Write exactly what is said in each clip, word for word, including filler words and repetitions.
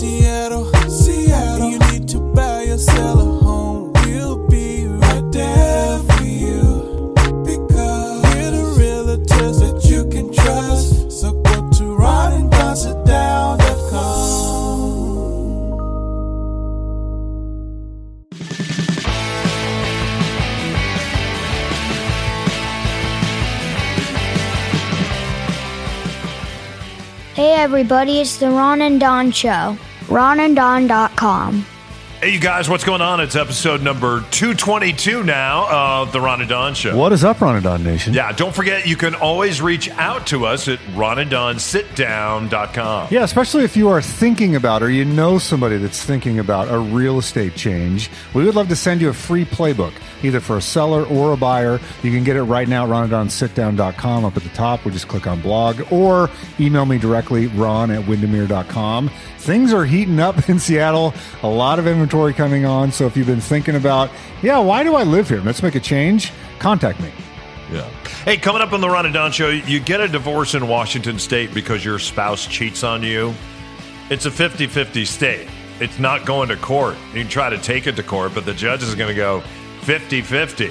Seattle, Seattle. You need to buy or sell a home. We'll be right there for you, because we're the realtors that you can trust. So go to Ron and Don Sit Down dot com. Hey everybody, it's the Ron and Don Show. Ron and Don dot com. Hey, you guys, what's going on? It's episode number two twenty-two now of the Ron and Don Show. What is up, Ron and Don Nation? Yeah, don't forget, you can always reach out to us at Ron and Don Sit Down dot com. Yeah, especially if you are thinking about or you know somebody that's thinking about a real estate change. We would love to send you a free playbook, either for a seller or a buyer. You can get it right now at Ron and Don Sit Down dot com. Up at the top, we just click on blog, or email me directly, Ron at Windermere dot com. Things are heating up in Seattle. A lot of inventory coming on. So if you've been thinking about, yeah, why do I live here? Let's make a change. Contact me. Yeah. Hey, coming up on the Ron and Don Show, you get a divorce in Washington State because your spouse cheats on you. It's a fifty-fifty state. It's not going to court. You can try to take it to court, but the judge is going to go fifty-fifty.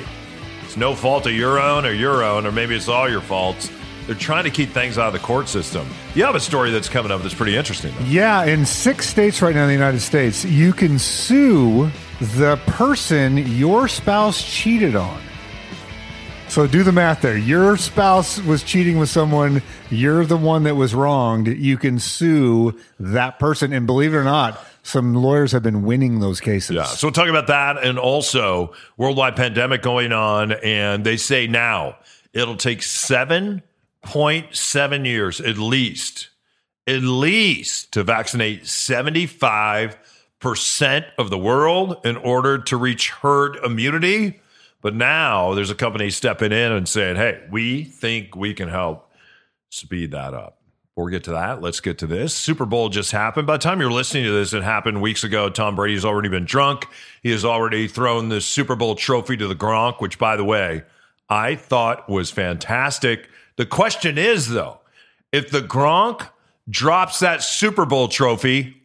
It's no fault of your own or your own, or maybe it's all your faults. They're trying to keep things out of the court system. You have a story that's coming up that's pretty interesting, though. Yeah, in six states right now in the United States, you can sue the person your spouse cheated on. So do the math there. Your spouse was cheating with someone. You're the one that was wronged. You can sue that person. And believe it or not, some lawyers have been winning those cases. Yeah, so we'll talk about that, and also worldwide pandemic going on. And they say now it'll take seven zero point seven years at least, at least to vaccinate seventy-five percent of the world in order to reach herd immunity. But now there's a company stepping in and saying, hey, we think we can help speed that up. Before we get to that, let's get to this. Super Bowl just happened. By the time you're listening to this, it happened weeks ago. Tom Brady's already been drunk. He has already thrown the Super Bowl trophy to the Gronk, which, by the way, I thought was fantastic. The question is, though, if the Gronk drops that Super Bowl trophy,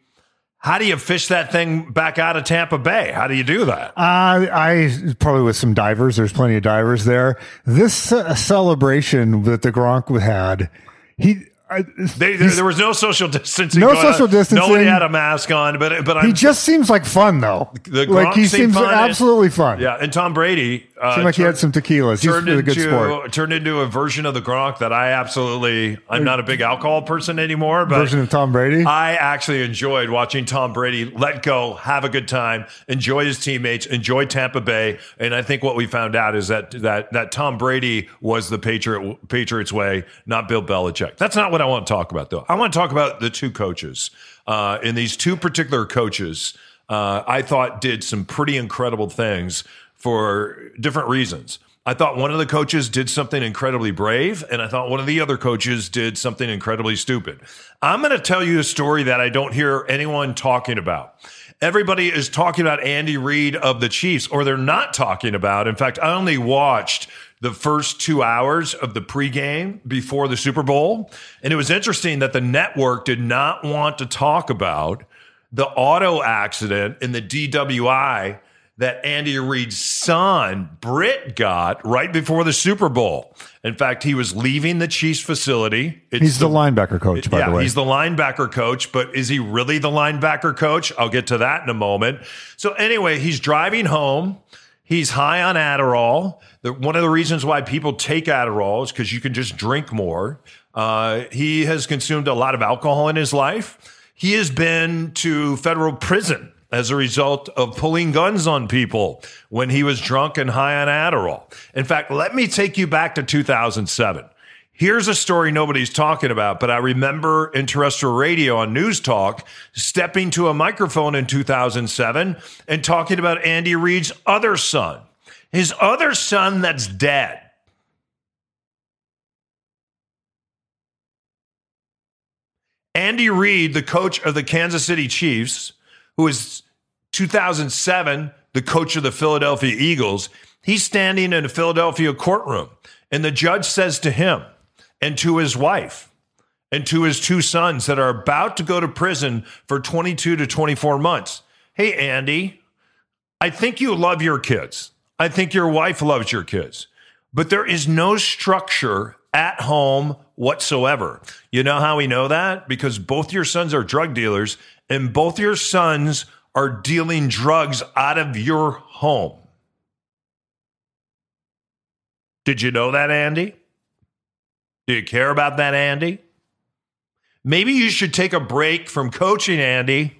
how do you fish that thing back out of Tampa Bay? How do you do that? Uh, I probably with some divers. There's plenty of divers there. This uh, celebration that the Gronk had, he... I, they, there, there was no social distancing. No social on. distancing. Nobody had a mask on, but but I'm, he just seems like fun though. The like he seems fun absolutely and, fun. Yeah, and Tom Brady uh, seemed like turned, he had some tequilas. He's a good sport. Turned into a version of the Gronk that I absolutely. I'm not a big alcohol person anymore. But version of Tom Brady. I actually enjoyed watching Tom Brady let go, have a good time, enjoy his teammates, enjoy Tampa Bay, and I think what we found out is that that that Tom Brady was the Patriot Patriots way, not Bill Belichick. That's not what I want to talk about, though. I want to talk about the two coaches. Uh, and these two particular coaches, uh, I thought, did some pretty incredible things for different reasons. I thought one of the coaches did something incredibly brave, and I thought one of the other coaches did something incredibly stupid. I'm going to tell you a story that I don't hear anyone talking about. Everybody is talking about Andy Reid of the Chiefs, or they're not talking about. In fact, I only watched the first two hours of the pregame before the Super Bowl. And it was interesting that the network did not want to talk about the auto accident and the D W I that Andy Reid's son, Britt, got right before the Super Bowl. In fact, he was leaving the Chiefs facility. It's he's the, the linebacker coach, by yeah, the way. He's the linebacker coach, but is he really the linebacker coach? I'll get to that in a moment. So anyway, he's driving home. He's high on Adderall. One of the reasons why people take Adderall is because you can just drink more. Uh, he has consumed a lot of alcohol in his life. He has been to federal prison as a result of pulling guns on people when he was drunk and high on Adderall. In fact, let me take you back to two thousand seven. Here's a story nobody's talking about, but I remember Interstellar Radio on News Talk stepping to a microphone in two thousand seven and talking about Andy Reid's other son, his other son that's dead. Andy Reid, the coach of the Kansas City Chiefs, who is two thousand seven the coach of the Philadelphia Eagles, he's standing in a Philadelphia courtroom, and the judge says to him, and to his wife, and to his two sons that are about to go to prison for twenty-two to twenty-four months. Hey, Andy, I think you love your kids. I think your wife loves your kids, but there is no structure at home whatsoever. You know how we know that? Because both your sons are drug dealers and both your sons are dealing drugs out of your home. Did you know that, Andy? Do you care about that, Andy? Maybe you should take a break from coaching, Andy,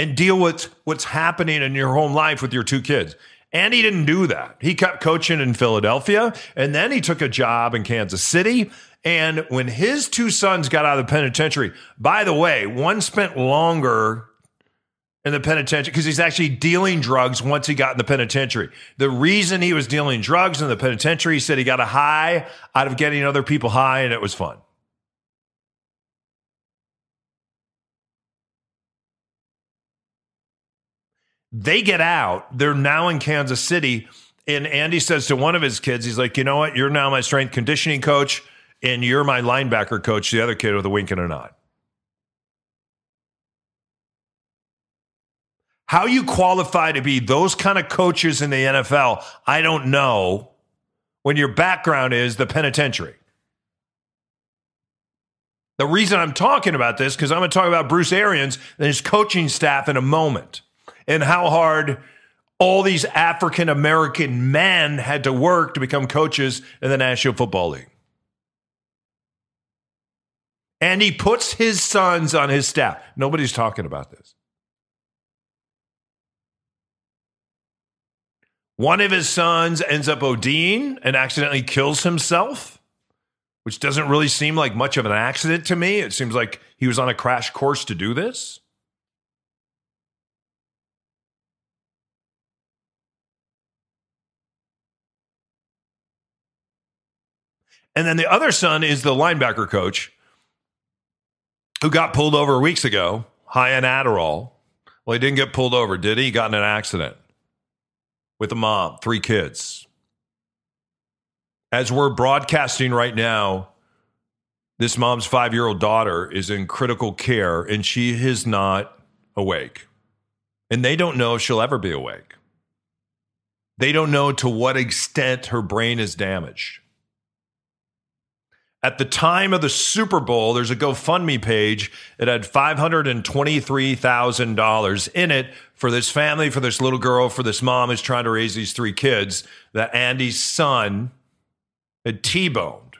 and deal with what's happening in your home life with your two kids. Andy didn't do that. He kept coaching in Philadelphia, and then he took a job in Kansas City. And when his two sons got out of the penitentiary, by the way, one spent longer in the penitentiary because he's actually dealing drugs once he got in the penitentiary. The reason he was dealing drugs in the penitentiary, he said he got a high out of getting other people high, and it was fun. They get out. They're now in Kansas City. And Andy says to one of his kids, he's like, you know what? You're now my strength conditioning coach, and you're my linebacker coach, the other kid with a wink and a nod. How you qualify to be those kind of coaches in the N F L, I don't know, when your background is the penitentiary. The reason I'm talking about this, because I'm going to talk about Bruce Arians and his coaching staff in a moment, and how hard all these African-American men had to work to become coaches in the National Football League. And he puts his sons on his staff. Nobody's talking about this. One of his sons ends up ODing and accidentally kills himself, which doesn't really seem like much of an accident to me. It seems like he was on a crash course to do this. And then the other son is the linebacker coach who got pulled over weeks ago, high on Adderall. Well, he didn't get pulled over, did he? He got in an accident with a mom, three kids. As we're broadcasting right now, this mom's five-year-old daughter is in critical care, and she is not awake. And they don't know if she'll ever be awake. They don't know to what extent her brain is damaged. At the time of the Super Bowl, there's a GoFundMe page that had five hundred twenty-three thousand dollars in it for this family, for this little girl, for this mom who's trying to raise these three kids that Andy's son had T-boned.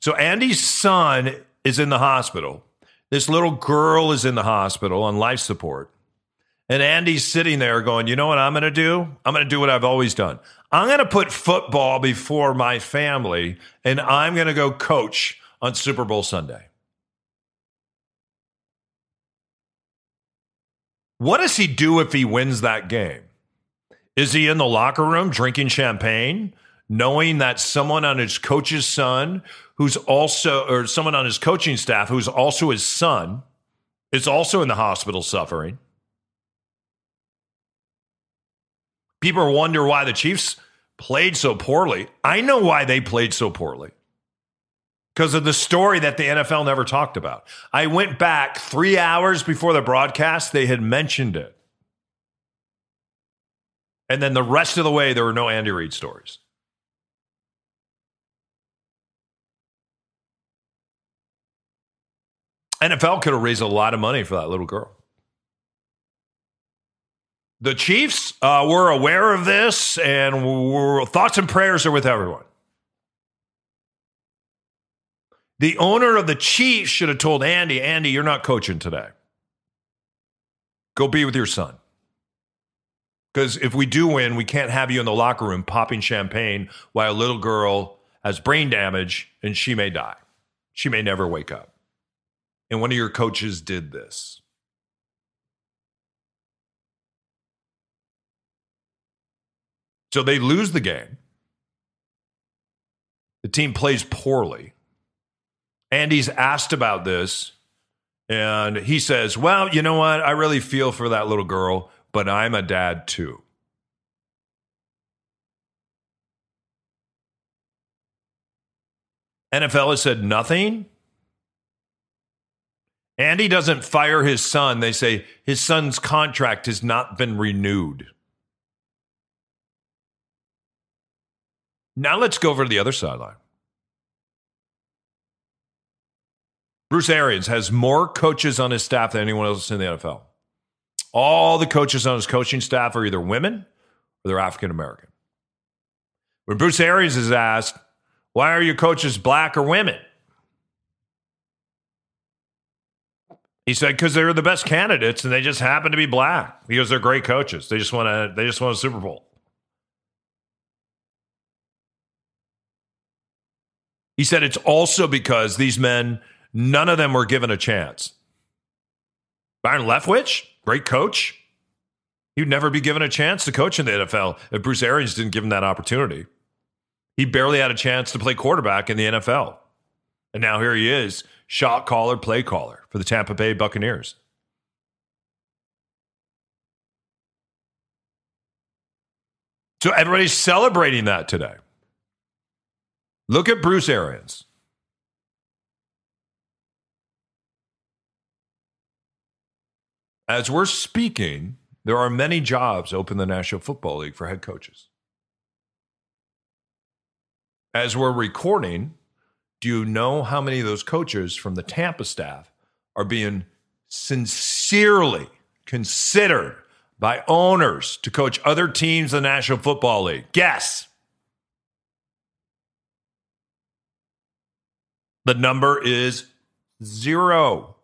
So Andy's son is in the hospital. This little girl is in the hospital on life support. And Andy's sitting there going, you know what I'm going to do? I'm going to do what I've always done. I'm going to put football before my family, and I'm going to go coach on Super Bowl Sunday. What does he do if he wins that game? Is he in the locker room drinking champagne, knowing that someone on his coach's son, who's also, or someone on his coaching staff, who's also his son, is also in the hospital suffering? People wonder why the Chiefs played so poorly. I know why they played so poorly. Because of the story that the N F L never talked about. I went back three hours before the broadcast. They had mentioned it. And then the rest of the way, there were no Andy Reid stories. N F L could have raised a lot of money for that little girl. The Chiefs uh, were aware of this, and we're, thoughts and prayers are with everyone. The owner of the Chiefs should have told Andy, Andy, you're not coaching today. Go be with your son. Because if we do win, we can't have you in the locker room popping champagne while a little girl has brain damage and she may die. She may never wake up. And one of your coaches did this. So they lose the game. The team plays poorly. Andy's asked about this, and he says, well, you know what? I really feel for that little girl, but I'm a dad too. N F L has said nothing. Andy doesn't fire his son. They say his son's contract has not been renewed. Now let's go over to the other sideline. Bruce Arians has more coaches on his staff than anyone else in the N F L. All the coaches on his coaching staff are either women or they're African American. When Bruce Arians is asked, why are your coaches black or women? He said, because they were the best candidates and they just happen to be black because they're great coaches. They just want to, they just won a Super Bowl. He said, it's also because these men, none of them were given a chance. Byron Leftwich, great coach. He'd never be given a chance to coach in the N F L if Bruce Arians didn't give him that opportunity. He barely had a chance to play quarterback in the N F L. And now here he is, shot caller, play caller for the Tampa Bay Buccaneers. So everybody's celebrating that today. Look at Bruce Arians. As we're speaking, there are many jobs open in the National Football League for head coaches. As we're recording, do you know how many of those coaches from the Tampa staff are being sincerely considered by owners to coach other teams in the National Football League? Guess. The number is zero.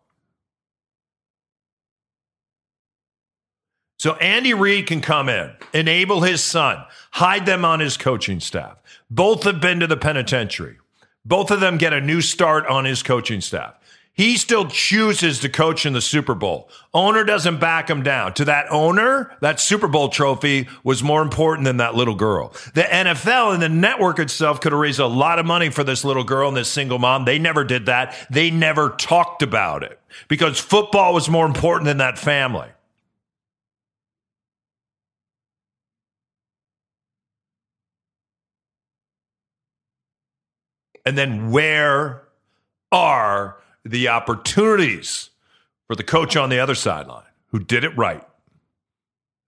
So Andy Reid can come in, enable his son, hide them on his coaching staff. Both have been to the penitentiary. Both of them get a new start on his coaching staff. He still chooses to coach in the Super Bowl. Owner doesn't back him down. To that owner, that Super Bowl trophy was more important than that little girl. The N F L and the network itself could have raised a lot of money for this little girl and this single mom. They never did that. They never talked about it because football was more important than that family. And then where are the opportunities for the coach on the other sideline who did it right,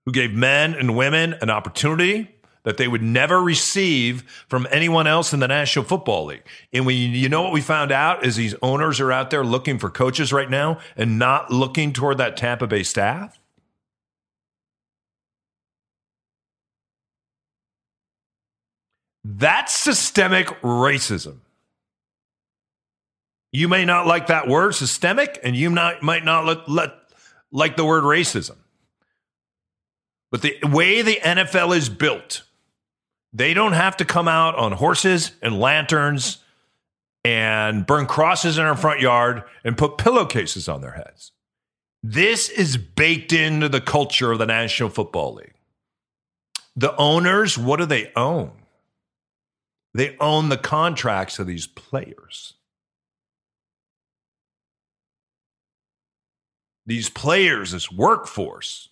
who gave men and women an opportunity that they would never receive from anyone else in the National Football League? And we, you know what we found out is these owners are out there looking for coaches right now and not looking toward that Tampa Bay staff. That's systemic racism. You may not like that word, systemic, and you not, might not let, let, like the word racism. But the way the N F L is built, they don't have to come out on horses and lanterns and burn crosses in our front yard and put pillowcases on their heads. This is baked into the culture of the National Football League. The owners, what do they own? They own the contracts of these players. These players, this workforce,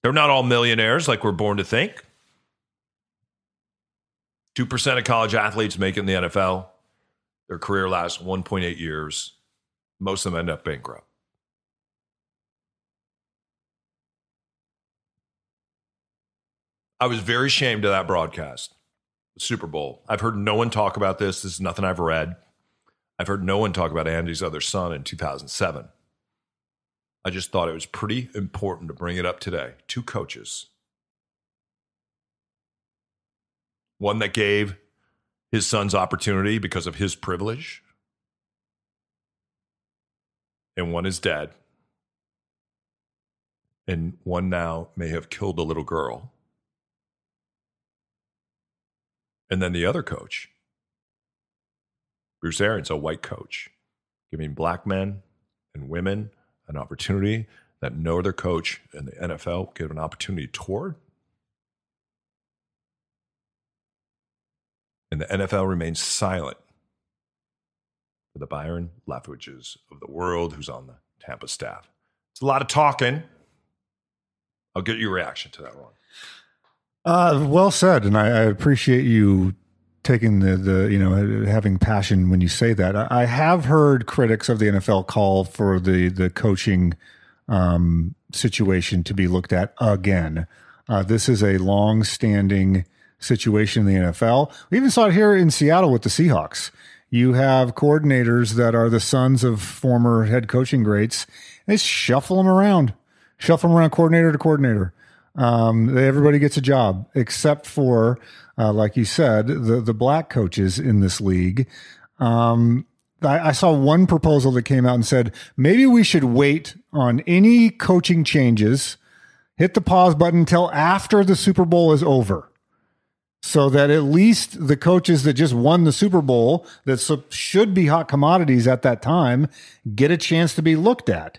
they're not all millionaires like we're born to think. two percent of college athletes make it in the N F L. Their career lasts one point eight years. Most of them end up bankrupt. I was very ashamed of that broadcast, the Super Bowl. I've heard no one talk about this. This is nothing I've read. I've heard no one talk about Andy's other son in two thousand seven. I just thought it was pretty important to bring it up today. Two coaches. One that gave his son's opportunity because of his privilege. And one is dead. And one now may have killed a little girl. And then the other coach, Bruce Arians, a white coach, giving black men and women an opportunity that no other coach in the N F L gave an opportunity toward. And the N F L remains silent for the Byron Leftwiches of the world who's on the Tampa staff. It's a lot of talking. I'll get your reaction to that, Ron. Uh, well said, and I, I appreciate you taking the, the, you know, having passion when you say that. I, I have heard critics of the N F L call for the, the coaching um, situation to be looked at again. Uh, this is a long-standing situation in the N F L. We even saw it here in Seattle with the Seahawks. You have coordinators that are the sons of former head coaching greats. They shuffle them around, shuffle them around coordinator to coordinator. Um, they, everybody gets a job except for, uh, like you said, the, the black coaches in this league. Um, I, I saw one proposal that came out and said, maybe we should wait on any coaching changes, hit the pause button until after the Super Bowl is over, so that at least the coaches that just won the Super Bowl, that should be hot commodities at that time, get a chance to be looked at.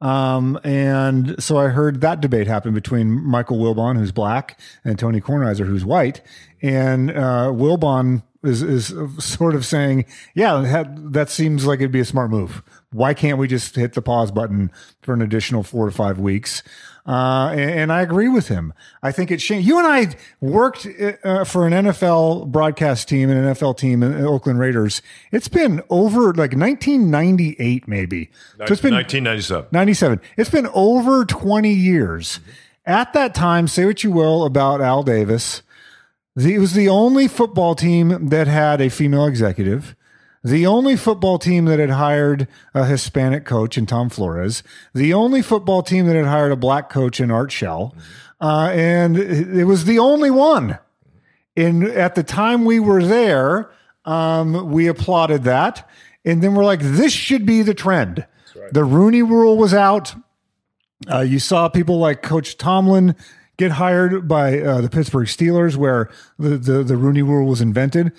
Um, and so I heard that debate happen between Michael Wilbon, who's black, and Tony Kornheiser, who's white. And uh, Wilbon is, is sort of saying, yeah, that seems like it'd be a smart move. Why can't we just hit the pause button for an additional four to five weeks? Uh, and, and I agree with him. I think it's shame. You and I worked uh, for an N F L broadcast team, an N F L team, in Oakland Raiders. It's been over like nineteen ninety-eight, maybe. So it's been nineteen ninety-seven. ninety-seven. It's been over twenty years. Mm-hmm. At that time, say what you will about Al Davis, the, it was the only football team that had a female executive. The only football team that had hired a Hispanic coach in Tom Flores, the only football team that had hired a black coach in Art Shell, uh, and it was the only one. And at the time we were there, um, we applauded that, and then we're like, this should be the trend. That's right. The Rooney Rule was out. Uh, you saw people like Coach Tomlin get hired by uh, the Pittsburgh Steelers, where the, the, the Rooney Rule was invented.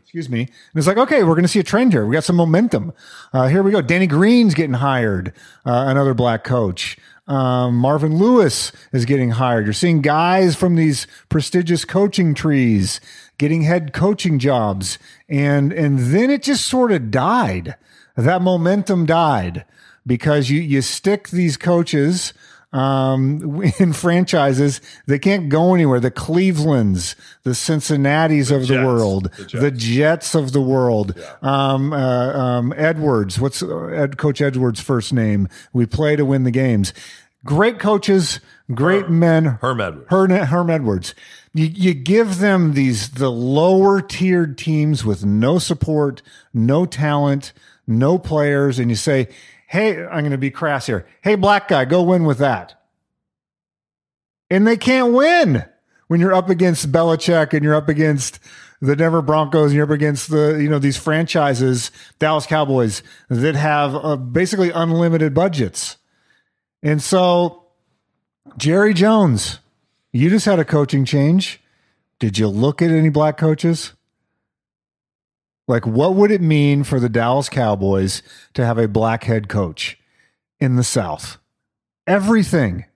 Excuse me. And it's like, okay, we're going to see a trend here. We got some momentum. Uh, here we go. Danny Green's getting hired, uh, another black coach. Um, Marvin Lewis is getting hired. You're seeing guys from these prestigious coaching trees getting head coaching jobs. And, and then it just sort of died. That momentum died because you, you stick these coaches Um, in franchises, they can't go anywhere. The Clevelands, the Cincinnatis the of Jets, the world, the Jets, the Jets of the world. Yeah. Um, uh, um, Edwards, what's Ed, Coach Edwards' first name? We play to win the games. Great coaches, great Herm, men. Herm Edwards. Herm, Herm Edwards. You, you give them these the lower tiered teams with no support, no talent, no players, and you say, hey, I'm going to be crass here. Hey, black guy, go win with that. And they can't win when you're up against Belichick and you're up against the Denver Broncos and you're up against the, you know, these franchises, Dallas Cowboys, that have uh, basically unlimited budgets. And so, Jerry Jones, you just had a coaching change. Did you look at any black coaches? Like, what would it mean for the Dallas Cowboys to have a black head coach in the South? Everything.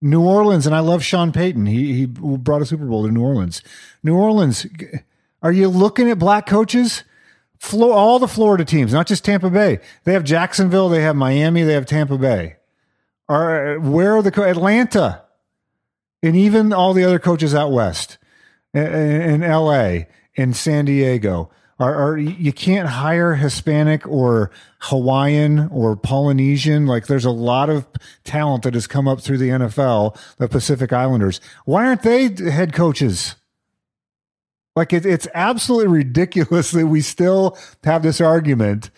New Orleans, and I love Sean Payton. He he brought a Super Bowl to New Orleans. New Orleans, are you looking at black coaches? Flo- all the Florida teams, not just Tampa Bay. They have Jacksonville, they have Miami, they have Tampa Bay. Are, where are the co- Atlanta? And even all the other coaches out west in, in L A, in San Diego, are, are you can't hire Hispanic or Hawaiian or Polynesian. Like, there's a lot of talent that has come up through the N F L, the Pacific Islanders. Why aren't they head coaches? Like, it, it's absolutely ridiculous that we still have this argument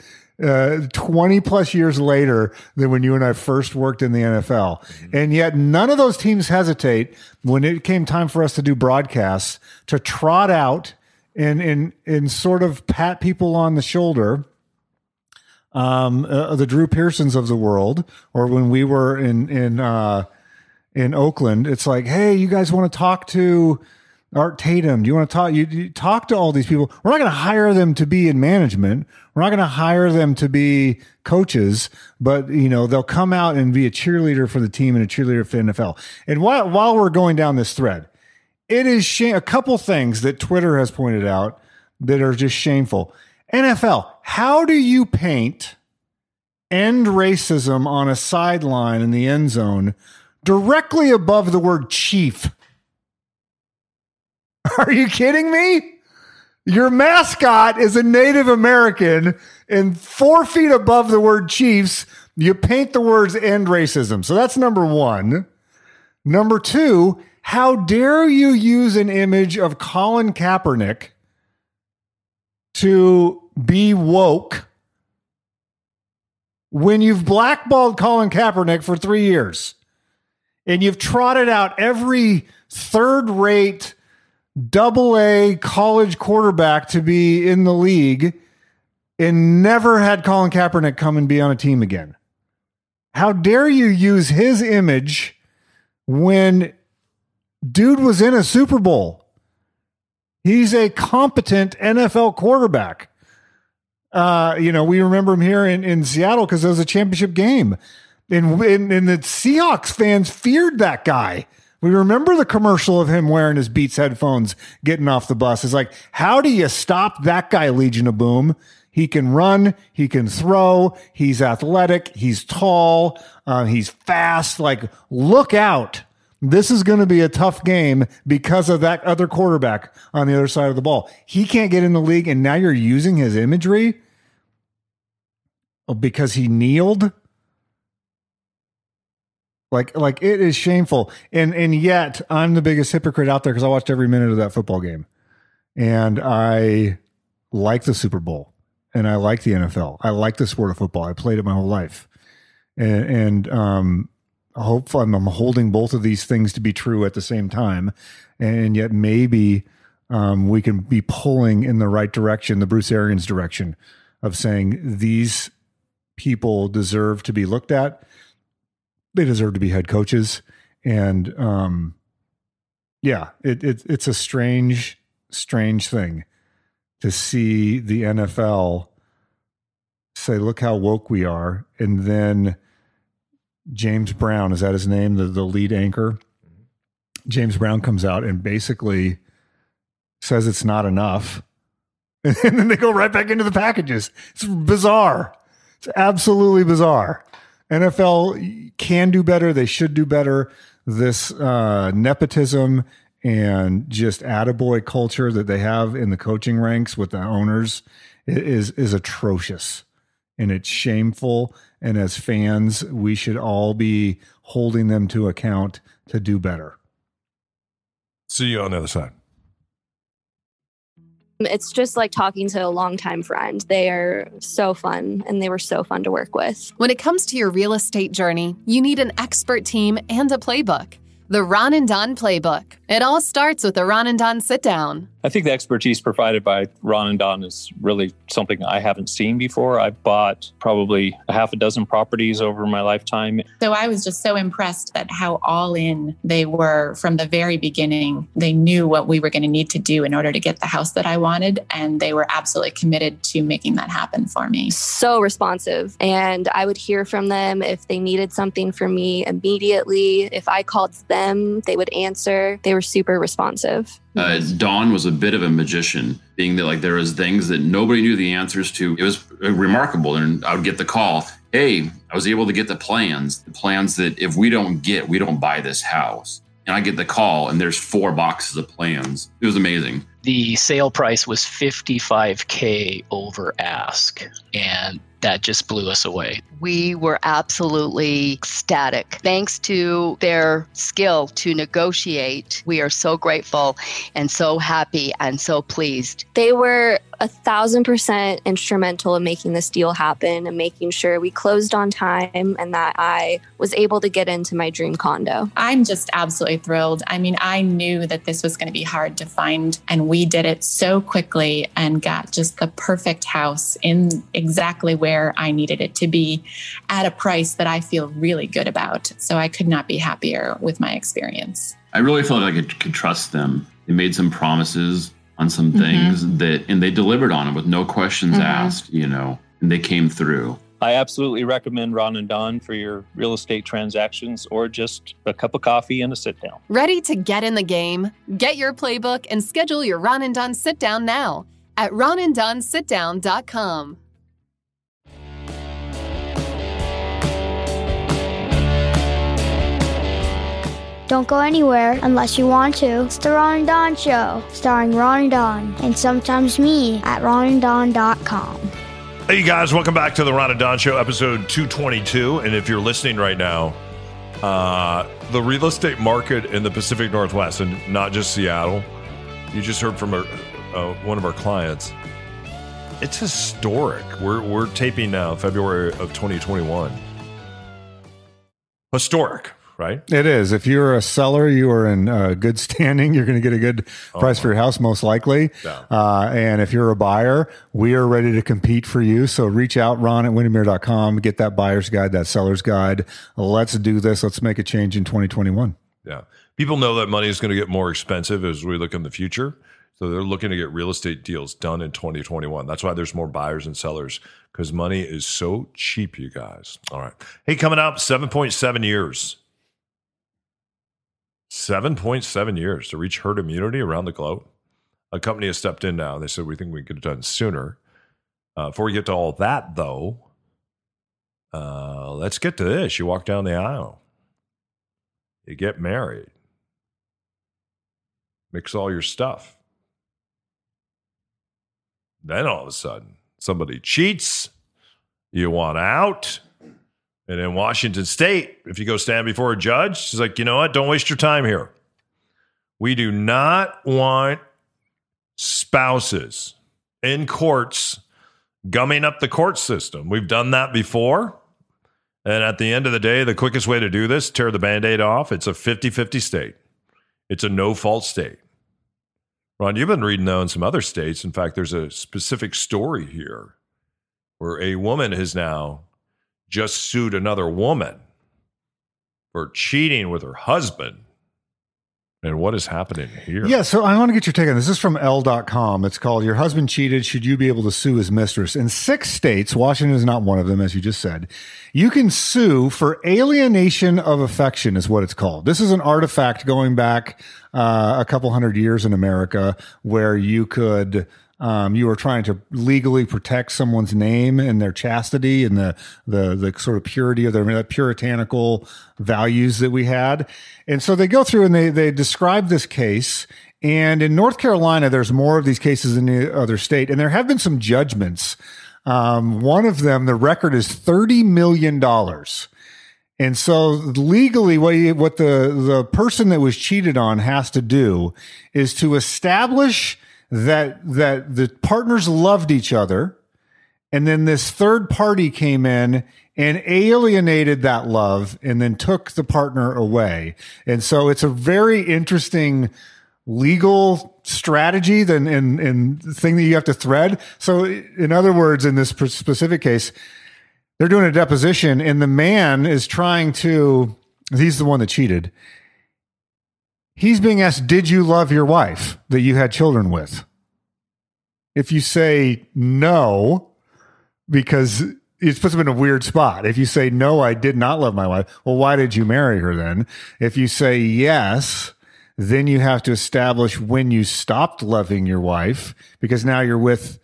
uh, twenty plus years later than when you and I first worked in the N F L. Mm-hmm. And yet none of those teams hesitate when it came time for us to do broadcasts to trot out And, and, and sort of pat people on the shoulder, um, uh, the Drew Pearsons of the world, or when we were in, in, uh, in Oakland, it's like, hey, you guys want to talk to Art Tatum? Do you want to talk, you, you talk to all these people? We're not going to hire them to be in management. We're not going to hire them to be coaches, but you know, they'll come out and be a cheerleader for the team and a cheerleader for the N F L. And while, while we're going down this thread, it is shame. A couple things that Twitter has pointed out that are just shameful. N F L, how do you paint end racism on a sideline in the end zone directly above the word chief? Are you kidding me? Your mascot is a Native American, and four feet above the word Chiefs, you paint the words end racism. So that's number one. Number two, how dare you use an image of Colin Kaepernick to be woke when you've blackballed Colin Kaepernick for three years and you've trotted out every third-rate double-A college quarterback to be in the league and never had Colin Kaepernick come and be on a team again. How dare you use his image when dude was in a Super Bowl? He's a competent N F L quarterback. Uh, you know, we remember him here in, in Seattle because it was a championship game. And, and, and the Seahawks fans feared that guy. We remember the commercial of him wearing his Beats headphones, getting off the bus. It's like, how do you stop that guy, Legion of Boom? He can run, he can throw, he's athletic, he's tall, uh, he's fast. Like, look out. This is going to be a tough game because of that other quarterback on the other side of the ball. He can't get in the league, and now you're using his imagery because he kneeled? Like, like it is shameful. And, and yet I'm the biggest hypocrite out there because I watched every minute of that football game, and I like the Super Bowl, and I like the N F L. I like the sport of football. I played it my whole life. And, and um, hopefully I'm, I'm holding both of these things to be true at the same time. And yet maybe um, we can be pulling in the right direction, the Bruce Arians direction of saying these people deserve to be looked at. They deserve to be head coaches. And, um, yeah, it, it, it's a strange, strange thing to see the N F L say, look how woke we are. And then James Brown, is that his name? The, the lead anchor, James Brown, comes out and basically says it's not enough. And then they go right back into the packages. It's bizarre. It's absolutely bizarre. N F L can do better. They should do better. This uh, nepotism and just attaboy culture that they have in the coaching ranks with the owners is, is atrocious, and it's shameful. And as fans, we should all be holding them to account to do better. See you on the other side. It's just like talking to a longtime friend. They are so fun, and they were so fun to work with. When it comes to your real estate journey, you need an expert team and a playbook. The Ron and Don Playbook. It all starts with the Ron and Don Sit Down. I think the expertise provided by Ron and Don is really something I haven't seen before. I've bought probably a half a dozen properties over my lifetime. So I was just so impressed at how all in they were from the very beginning. They knew what we were going to need to do in order to get the house that I wanted, and they were absolutely committed to making that happen for me. So responsive. And I would hear from them if they needed something from me immediately. If I called them, they would answer. They were super responsive. Uh, Don was a bit of a magician, being that like there was things that nobody knew the answers to. It was remarkable. And I would get the call, hey, I was able to get the plans, the plans that if we don't get, we don't buy this house. And I get the call and there's four boxes of plans. It was amazing. The sale price was fifty-five K over ask, and that just blew us away. We were absolutely ecstatic. Thanks to their skill to negotiate, we are so grateful and so happy and so pleased. They were a thousand percent instrumental in making this deal happen and making sure we closed on time and that I was able to get into my dream condo. I'm just absolutely thrilled. I mean, I knew that this was going to be hard to find, and we did it so quickly and got just the perfect house in exactly where I needed it to be at a price that I feel really good about. So I could not be happier with my experience. I really felt like I could, could trust them. They made some promises on some things, mm-hmm. that, and they delivered on them with no questions mm-hmm. asked, you know, and they came through. I absolutely recommend Ron and Don for your real estate transactions, or just a cup of coffee and a sit down. Ready to get in the game? Get your playbook and schedule your Ron and Don Sit Down now at Ron and Don Sit Down dot com. Don't go anywhere unless you want to. It's the Ron and Don Show, starring Ron and Don, and sometimes me at Ron and Don dot com. Hey, guys, welcome back to the Ron and Don Show, episode two twenty-two. And if you're listening right now, uh, the real estate market in the Pacific Northwest, and not just Seattle, you just heard from a, uh, one of our clients. It's historic. We're we're taping now, February of twenty twenty-one. Historic, right? It is. If you're a seller, you are in uh, good standing. You're going to get a good price oh, for your house, most likely. Yeah. Uh, and if you're a buyer, we are ready to compete for you. So reach out, Ron at Windermere dot com. Get that buyer's guide, that seller's guide. Let's do this. Let's make a change in twenty twenty-one. Yeah. People know that money is going to get more expensive as we look in the future. So they're looking to get real estate deals done in twenty twenty-one. That's why there's more buyers and sellers, because money is so cheap, you guys. All right. Hey, coming up, seven point seven years. seven point seven years to reach herd immunity around the globe. A company has stepped in now. They said, we think we could have done sooner. Uh, before we get to all that, though, uh, let's get to this. You walk down the aisle. You get married. Mix all your stuff. Then all of a sudden, somebody cheats, you want out. And in Washington State, if you go stand before a judge, she's like, you know what? Don't waste your time here. We do not want spouses in courts gumming up the court system. We've done that before. And at the end of the day, the quickest way to do this, tear the Band-Aid off. It's a fifty-fifty state. It's a no-fault state. Ron, you've been reading, though, in some other states. In fact, there's a specific story here where a woman has now just sued another woman for cheating with her husband. And what is happening here? Yeah, so I want to get your take on this. This is from L dot com. It's called, Your Husband Cheated. Should you be able to sue his mistress? In six states, Washington is not one of them, as you just said, you can sue for alienation of affection is what it's called. This is an artifact going back Uh, a couple hundred years in America where you could, um, you were trying to legally protect someone's name and their chastity and the, the, the sort of purity of their puritanical values that we had. And so they go through and they, they describe this case. And in North Carolina, there's more of these cases than the other state. And there have been some judgments. Um, one of them, the record is thirty million dollars. And so legally, what you, what the, the person that was cheated on has to do is to establish that that the partners loved each other, and then this third party came in and alienated that love and then took the partner away. And so it's a very interesting legal strategy and, and, and thing that you have to thread. So in other words, in this specific case, they're doing a deposition, and the man is trying to, he's the one that cheated. He's being asked, did you love your wife that you had children with? If you say no, because it puts him in a weird spot. If you say, no, I did not love my wife, well, why did you marry her then? If you say yes, then you have to establish when you stopped loving your wife, because now you're with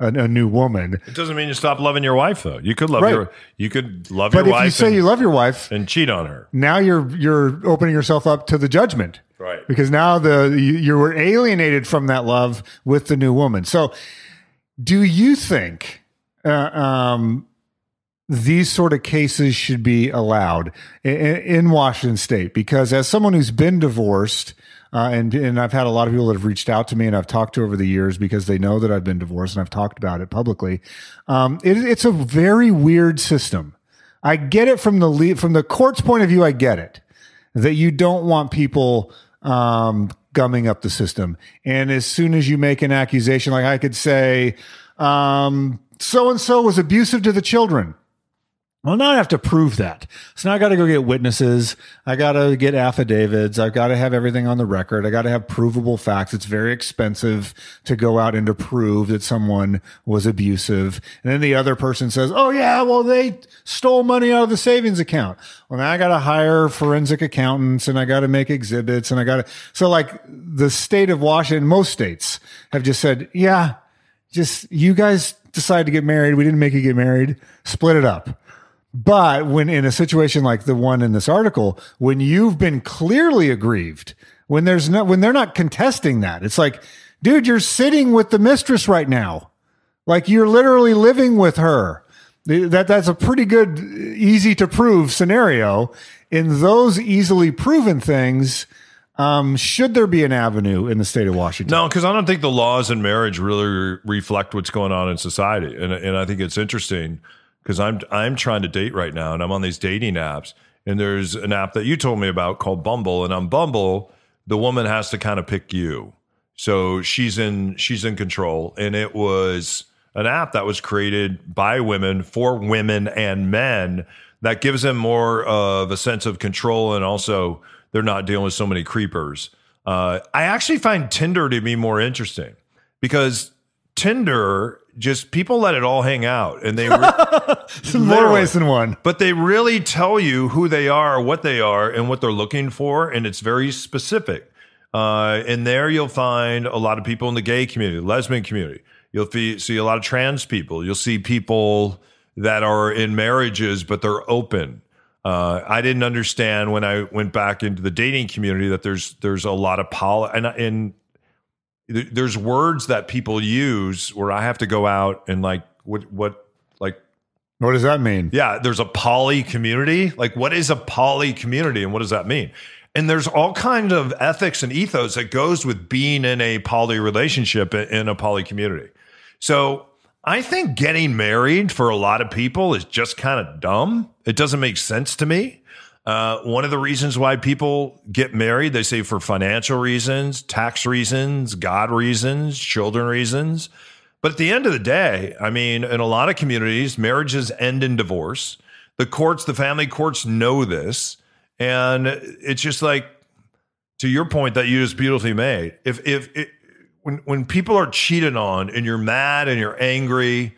A, a new woman. It doesn't mean you stop loving your wife, though. You could love right. your, you could love but your wife. But if you say and, you love your wife and cheat on her, now you're you're opening yourself up to the judgment, right? Because now the you, you were alienated from that love with the new woman. So, do you think uh, um, these sort of cases should be allowed in, in Washington State? Because as someone who's been divorced. Uh, and, and I've had a lot of people that have reached out to me and I've talked to over the years because they know that I've been divorced and I've talked about it publicly. Um, it, it's a very weird system. I get it from the le- from the court's point of view. I get it that you don't want people um, gumming up the system. And as soon as you make an accusation, like I could say, um, so-and-so was abusive to the children. Well, now I have to prove that. So now I got to go get witnesses. I got to get affidavits. I've got to have everything on the record. I got to have provable facts. It's very expensive to go out and to prove that someone was abusive. And then the other person says, oh, yeah, well, they stole money out of the savings account. Well, now I got to hire forensic accountants and I got to make exhibits and I got to. So like the state of Washington, most states have just said, yeah, just you guys decide to get married. We didn't make you get married. Split it up. But when in a situation like the one in this article, when you've been clearly aggrieved, when there's no, when they're not contesting that, it's like, dude, you're sitting with the mistress right now. Like, you're literally living with her. That that's a pretty good, easy to prove scenario. In those easily proven things, um, should there be an avenue in the state of Washington? No, because I don't think the laws in marriage really re- reflect what's going on in society. And and I think it's interesting because I'm I'm trying to date right now, and I'm on these dating apps, and there's an app that you told me about called Bumble, and on Bumble, the woman has to kind of pick you. So she's in she's in control, and it was an app that was created by women for women and men that gives them more of a sense of control, and also they're not dealing with so many creepers. Uh, I actually find Tinder to be more interesting because Tinder, just people let it all hang out, and they re- more ways than one. But they really tell you who they are, what they are, and what they're looking for, and it's very specific. Uh, and there you'll find a lot of people in the gay community, lesbian community. You'll fee- see a lot of trans people. You'll see people that are in marriages, but they're open. Uh, I didn't understand when I went back into the dating community that there's there's a lot of poly and, and th- there's words that people use where I have to go out and like what what like what does that mean? Yeah, there's a poly community. Like, what is a poly community, and what does that mean? And there's all kinds of ethics and ethos that goes with being in a poly relationship in a poly community. So I think getting married for a lot of people is just kind of dumb. It doesn't make sense to me. Uh, one of the reasons why people get married, they say for financial reasons, tax reasons, God reasons, children reasons. But at the end of the day, I mean, in a lot of communities, marriages end in divorce. The courts, the family courts know this. And it's just like, to your point that you just beautifully made, if if it, when when people are cheated on and you're mad and you're angry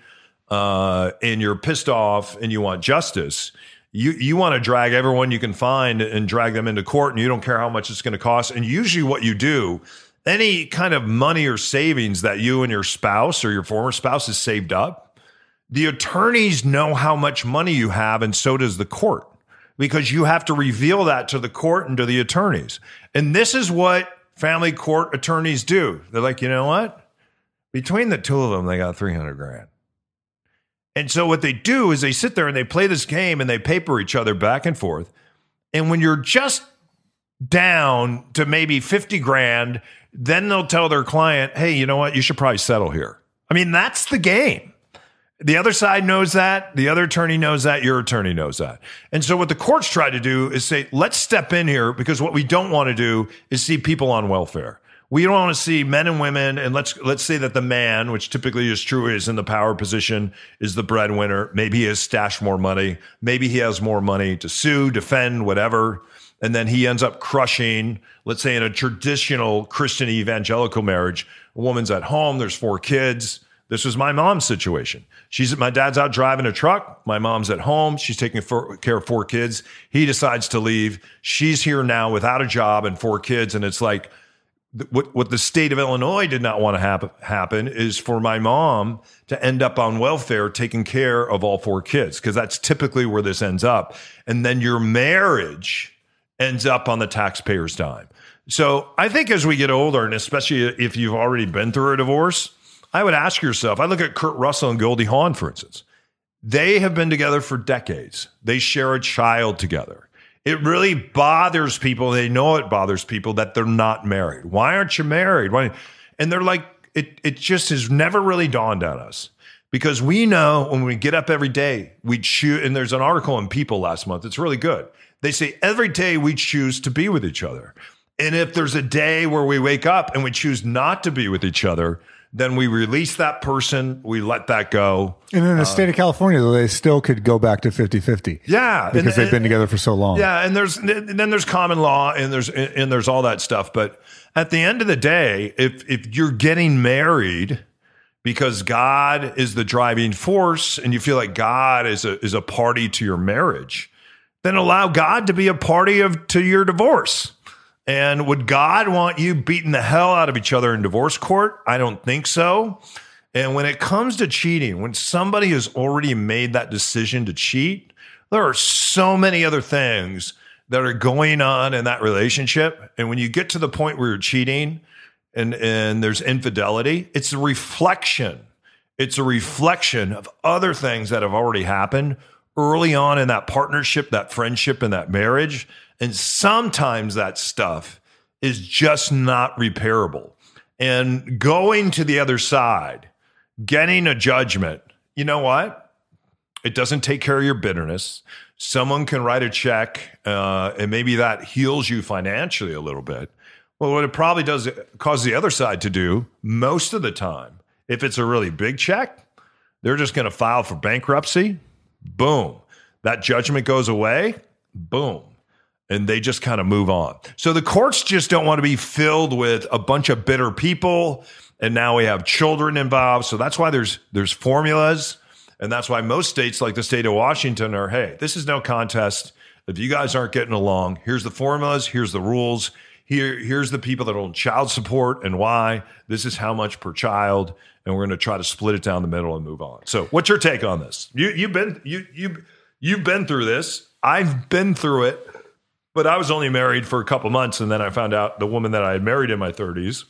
uh, and you're pissed off and you want justice, you you want to drag everyone you can find and drag them into court, and you don't care how much it's going to cost. And usually what you do, any kind of money or savings that you and your spouse or your former spouse has saved up, the attorneys know how much money you have, and so does the court, because you have to reveal that to the court and to the attorneys. And this is what family court attorneys do. They're like, you know what? Between the two of them, they got three hundred grand. And so what they do is they sit there and they play this game and they paper each other back and forth. And when you're just down to maybe fifty grand, then they'll tell their client, hey, you know what? You should probably settle here. I mean, that's the game. The other side knows that. The other attorney knows that. Your attorney knows that. And so what the courts try to do is say, let's step in here, because what we don't want to do is see people on welfare. We don't want to see men and women, and let's let's say that the man, which typically is true, is in the power position, is the breadwinner. Maybe he has stashed more money. Maybe he has more money to sue, defend, whatever. And then he ends up crushing, let's say in a traditional Christian evangelical marriage, a woman's at home, there's four kids. This was my mom's situation. She's my dad's out driving a truck. My mom's at home. She's taking care of four kids. He decides to leave. She's here now without a job and four kids. And it's like what what the state of Illinois did not want to hap- happen is for my mom to end up on welfare taking care of all four kids, because that's typically where this ends up. And then your marriage ends up on the taxpayer's dime. So I think as we get older, and especially if you've already been through a divorce, I would ask yourself, I look at Kurt Russell and Goldie Hawn, for instance. They have been together for decades. They share a child together. It really bothers people. They know it bothers people that they're not married. Why aren't you married? Why? And they're like, it, it just has never really dawned on us, because we know when we get up every day, we choose. And there's an article in People last month. It's really good. They say every day we choose to be with each other. And if there's a day where we wake up and we choose not to be with each other, then we release that person, we let that go. And in the um, state of California, though, they still could go back to fifty-fifty. Yeah. Because and, they've and, been together for so long. Yeah, and there's and then there's common law, and there's and there's all that stuff. But at the end of the day, if if you're getting married because God is the driving force and you feel like God is a is a party to your marriage, then allow God to be a party of to your divorce. And would God want you beating the hell out of each other in divorce court? I don't think so. And when it comes to cheating, when somebody has already made that decision to cheat, There are so many other things that are going on in that relationship. And when you get to the point where you're cheating and, and there's infidelity, it's a reflection. It's a reflection of other things that have already happened early on in that partnership, that friendship, and that marriage. And sometimes that stuff is just not repairable. And going to the other side, getting a judgment, you know what? It doesn't take care of your bitterness. Someone can write a check, uh, and maybe that heals you financially a little bit. Well, what it probably does it cause the other side to do most of the time, if it's a really big check, they're just going to file for bankruptcy. Boom. That judgment goes away. Boom. And they just kind of move on. So the courts just don't want to be filled with a bunch of bitter people. And now we have children involved. So that's why there's there's formulas. And that's why most states like the state of Washington are, hey, this is no contest. If you guys aren't getting along, here's the formulas. Here's the rules. Here, here's the people that own child support and why. This is how much per child. And we're going to try to split it down the middle and move on. So what's your take on this? You, you've been you you you've been through this. I've been through it. But I was only married for a couple months, and then I found out the woman that I had married in my thirties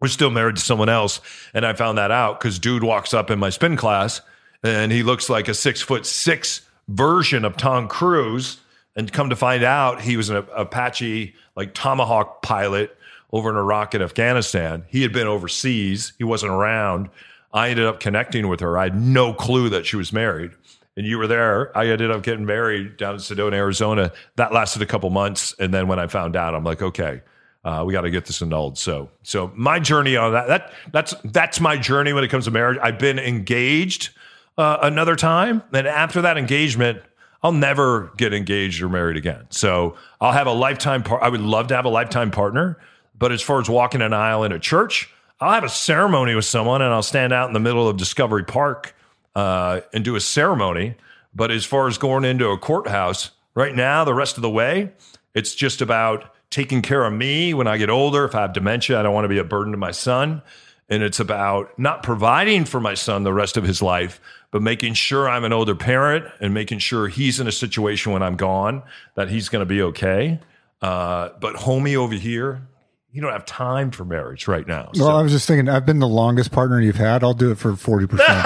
was still married to someone else, and I found that out because dude walks up in my spin class, and he looks like a six foot six version of Tom Cruise, and come to find out he was an Apache, like Tomahawk pilot over in Iraq and Afghanistan. He had been overseas. He wasn't around. I ended up connecting with her. I had no clue that she was married. And you were there. I ended up getting married down in Sedona, Arizona. That lasted a couple months. And then when I found out, I'm like, okay, uh, we got to get this annulled. So, so my journey on that, that that's, that's my journey when it comes to marriage. I've been engaged uh, another time. And after that engagement, I'll never get engaged or married again. So I'll have a lifetime par- I would love to have a lifetime partner, but as far as walking an aisle in a church, I'll have a ceremony with someone and I'll stand out in the middle of Discovery Park Uh, and do a ceremony. But as far as going into a courthouse right now, the rest of the way, it's just about taking care of me when I get older. If I have dementia, I don't want to be a burden to my son. And it's about not providing for my son the rest of his life, but making sure I'm an older parent and making sure he's in a situation when I'm gone that he's going to be okay. Uh, but homie over here, you don't have time for marriage right now. So. Well, I was just thinking, I've been the longest partner you've had. I'll do it for forty percent.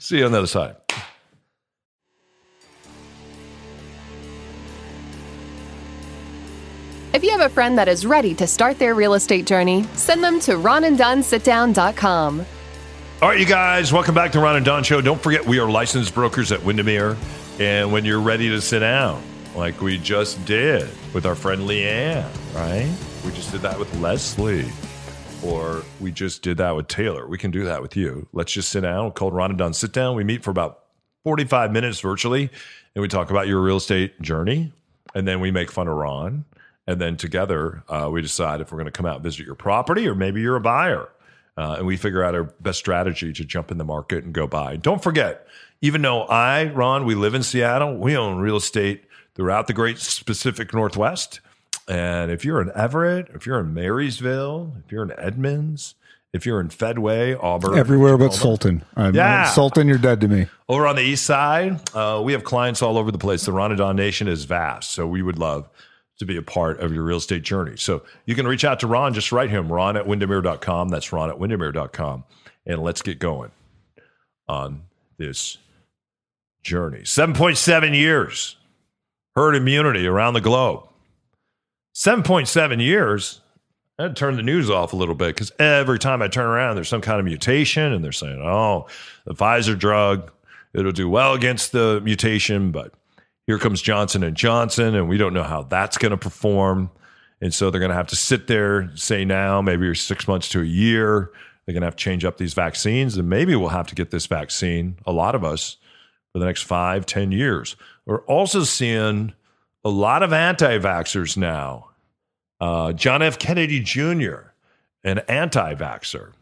See you on the other side. If you have a friend that is ready to start their real estate journey, send them to Ron and Don Sit Down dot com. All right, you guys, welcome back to Ron and Don Show. Don't forget, we are licensed brokers at Windermere. And when you're ready to sit down, like we just did with our friend Leanne, right? We just did that with Leslie, or we just did that with Taylor. We can do that with you. Let's just sit down. We're called Ron and Don Sit Down. We meet for about forty-five minutes virtually, and we talk about your real estate journey, and then we make fun of Ron, and then together uh, we decide if we're going to come out and visit your property, or maybe you're a buyer, uh, and we figure out our best strategy to jump in the market and go buy. Don't forget, even though I, Ron, we live in Seattle, we own real estate throughout the great Pacific Northwest. And if you're in Everett, if you're in Marysville, if you're in Edmonds, if you're in Fedway, Auburn. Everywhere but Sultan. I'm, yeah. Sultan, you're dead to me. Over on the east side, uh, we have clients all over the place. The Ronadon Nation is vast. So we would love to be a part of your real estate journey. So you can reach out to Ron. Just write him, Ron at Windermere dot com. That's Ron at Windermere dot com. And let's get going on this journey. seven point seven years. Herd immunity around the globe. seven point seven years. I'd turn the news off a little bit because every time I turn around, there's some kind of mutation, and they're saying, oh, the Pfizer drug, it'll do well against the mutation, but here comes Johnson and Johnson, and we don't know how that's going to perform. And so they're going to have to sit there, say now, maybe you're six months to a year, they're going to have to change up these vaccines, and maybe we'll have to get this vaccine, a lot of us, for the next five, ten years. We're also seeing a lot of anti-vaxxers now. Uh, John F. Kennedy Junior, an anti-vaxxer,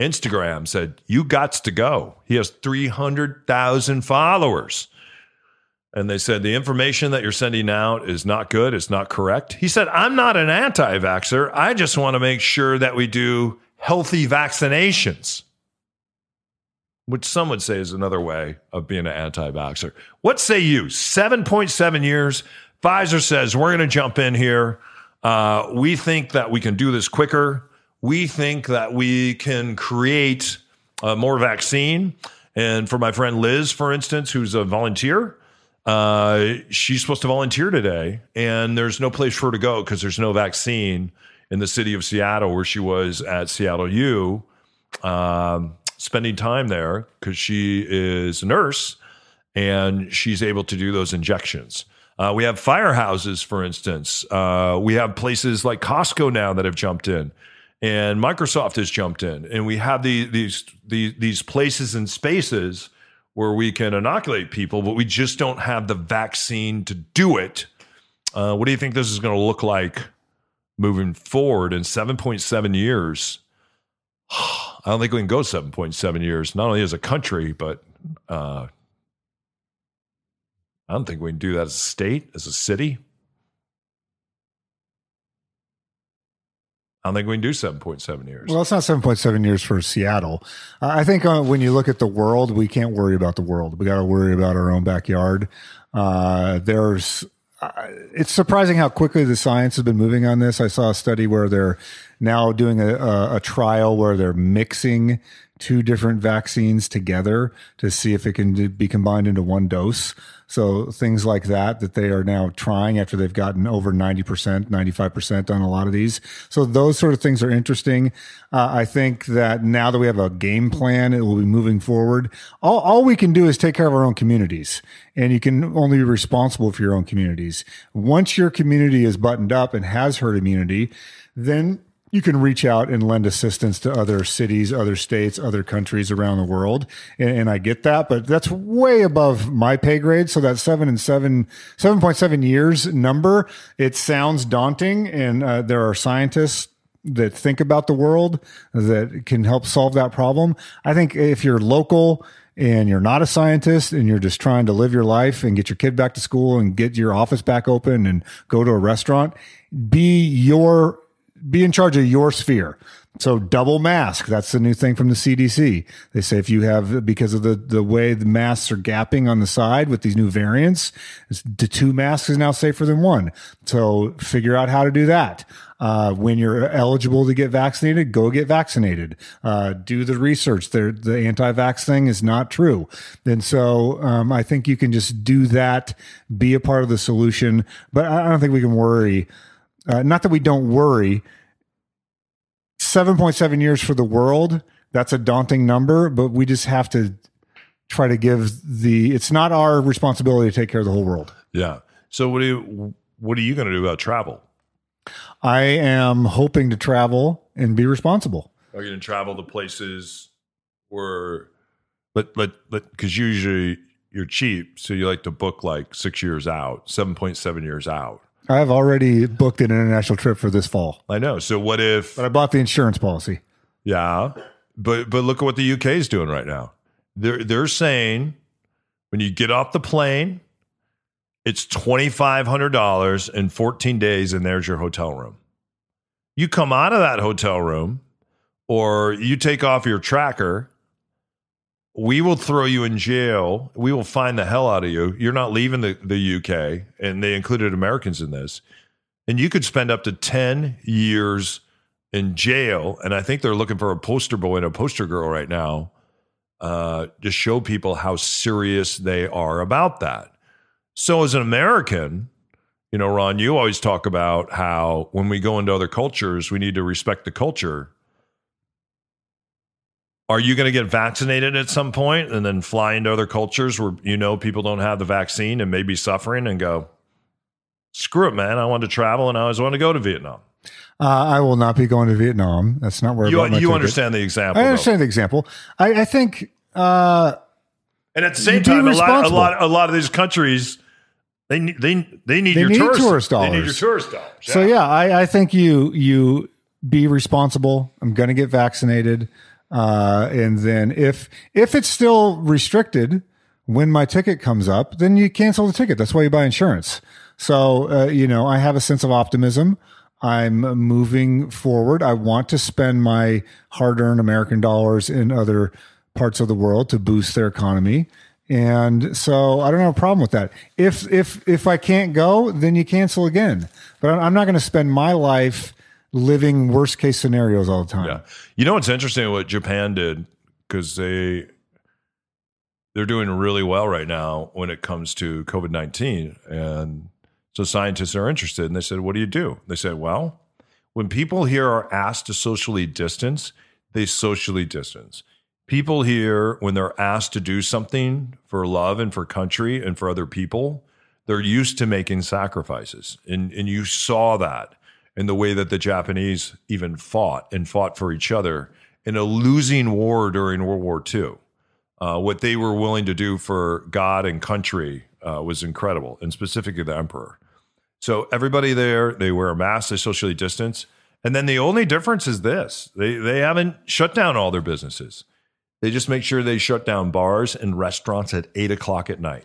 Instagram said, you gots to go. He has three hundred thousand followers. And they said, the information that you're sending out is not good. It's not correct. He said, I'm not an anti-vaxxer. I just want to make sure that we do healthy vaccinations. which some would say is another way of being an anti-vaxxer. What say you? seven point seven years. Pfizer says, we're going to jump in here. Uh, we think that we can do this quicker. We think that we can create uh, more vaccine. And for my friend Liz, for instance, who's a volunteer, uh, she's supposed to volunteer today. And there's no place for her to go because there's no vaccine in the city of Seattle, where she was at Seattle U, um, spending time there because she is a nurse and she's able to do those injections. Uh, we have firehouses, for instance. Uh, we have places like Costco now that have jumped in, and Microsoft has jumped in. And we have the, these, the, these places and spaces where we can inoculate people, but we just don't have the vaccine to do it. Uh, what do you think this is going to look like moving forward in seven point seven years? I don't think we can go seven point seven years, not only as a country, but uh, I don't think we can do that as a state, as a city. I don't think we can do seven point seven years. Well, it's not seven point seven years for Seattle. Uh, I think uh, when you look at the world, we can't worry about the world. We got to worry about our own backyard. Uh, there's uh, it's surprising how quickly the science has been moving on this. I saw a study where they're now doing a, a, a trial where they're mixing two different vaccines together to see if it can be combined into one dose. So things like that, that they are now trying after they've gotten over ninety percent, ninety-five percent on a lot of these. So those sort of things are interesting. Uh, I think that now that we have a game plan, it will be moving forward. All, all we can do is take care of our own communities, and you can only be responsible for your own communities. Once your community is buttoned up and has herd immunity, then you can reach out and lend assistance to other cities, other states, other countries around the world. And, and I get that, but that's way above my pay grade. So that seven and seven, seven point seven years number, it sounds daunting. And uh, there are scientists that think about the world that can help solve that problem. I think if you're local and you're not a scientist and you're just trying to live your life and get your kid back to school and get your office back open and go to a restaurant, be your Be in charge of your sphere. So double mask. That's the new thing from the C D C. They say if you have, because of the, the way the masks are gapping on the side with these new variants, the two masks is now safer than one. So figure out how to do that. Uh, when you're eligible to get vaccinated, go get vaccinated. Uh, do the research. They're, the anti-vax thing is not true. And so um, I think you can just do that, be a part of the solution. But I don't think we can worry. Uh, not that we don't worry. seven point seven years for the world, that's a daunting number, but we just have to try to give the, it's not our responsibility to take care of the whole world. Yeah. So what do you, what are you going to do about travel? I am hoping to travel and be responsible. Are you going to travel to places where, but, but, but, because usually you're cheap, so you like to book like six years out, seven point seven years out. I've already booked an international trip for this fall. I know. So what if... But I bought the insurance policy. Yeah. But but look at what the U K is doing right now. They're, they're saying when you get off the plane, it's twenty-five hundred dollars in fourteen days, and there's your hotel room. You come out of that hotel room, or you take off your tracker, we will throw you in jail. We will fine the hell out of you. You're not leaving the, the U K, and they included Americans in this. And you could spend up to ten years in jail. And I think they're looking for a poster boy and a poster girl right now uh, to show people how serious they are about that. So as an American, you know, Ron, you always talk about how when we go into other cultures, we need to respect the culture. Are you going to get vaccinated at some point and then fly into other cultures where, you know, people don't have the vaccine and may be suffering and go, screw it, man. I want to travel and I always want to go to Vietnam. Uh, I will not be going to Vietnam. That's not where you, about my you understand the example. I understand though. the example. I, I think. Uh, and at the same time, a lot, a lot, a lot of these countries, they they they need they your need tourist, tourist dollars. They need your tourist dollars. Yeah. So yeah, I, I think you you be responsible. I'm going to get vaccinated. Uh, and then if, if it's still restricted when my ticket comes up, then you cancel the ticket. That's why you buy insurance. So, uh, you know, I have a sense of optimism. I'm moving forward. I want to spend my hard-earned American dollars in other parts of the world to boost their economy. And so I don't have a problem with that. If if if I can't go, then you cancel again. But I'm not going to spend my life living worst case scenarios all the time. Yeah. You know what's interesting? What Japan did, because they they're doing really well right now when it comes to COVID nineteen, and so scientists are interested. And they said, "What do you do?" They said, "Well, when people here are asked to socially distance, they socially distance." People here, when they're asked to do something for love and for country and for other people, they're used to making sacrifices. And, and you saw that in the way that the Japanese even fought and fought for each other in a losing war during World War Two. Uh, what they were willing to do for God and country uh, was incredible, and specifically the emperor. So everybody there, they wear a mask, they socially distance. And then the only difference is this. They, they haven't shut down all their businesses. They just make sure they shut down bars and restaurants at eight o'clock at night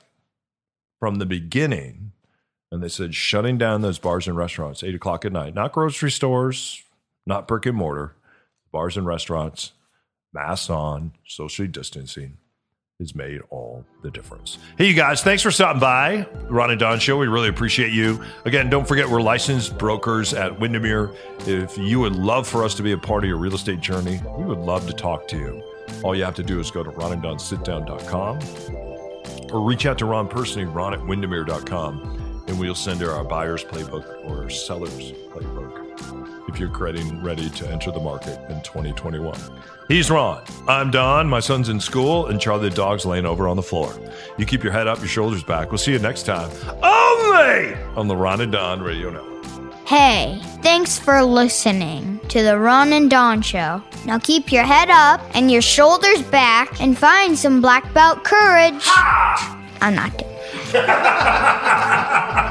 from the beginning. And they said, shutting down those bars and restaurants, eight o'clock at night, not grocery stores, not brick and mortar, bars and restaurants, masks on, socially distancing has made all the difference. Hey, you guys, thanks for stopping by the Ron and Don Show. We really appreciate you. Again, don't forget we're licensed brokers at Windermere. If you would love for us to be a part of your real estate journey, we would love to talk to you. All you have to do is go to Ron and Don Sit Down dot com or reach out to Ron personally, Ron at Windermere dot com, and we'll send her our buyer's playbook or seller's playbook if you're getting ready to enter the market in twenty twenty-one. He's Ron. I'm Don. My son's in school, and Charlie the dog's laying over on the floor. You keep your head up, your shoulders back. We'll see you next time only on the Ron and Don Radio Network. Hey, thanks for listening to the Ron and Don Show. Now keep your head up and your shoulders back and find some black belt courage. Ha! I'm not doing it.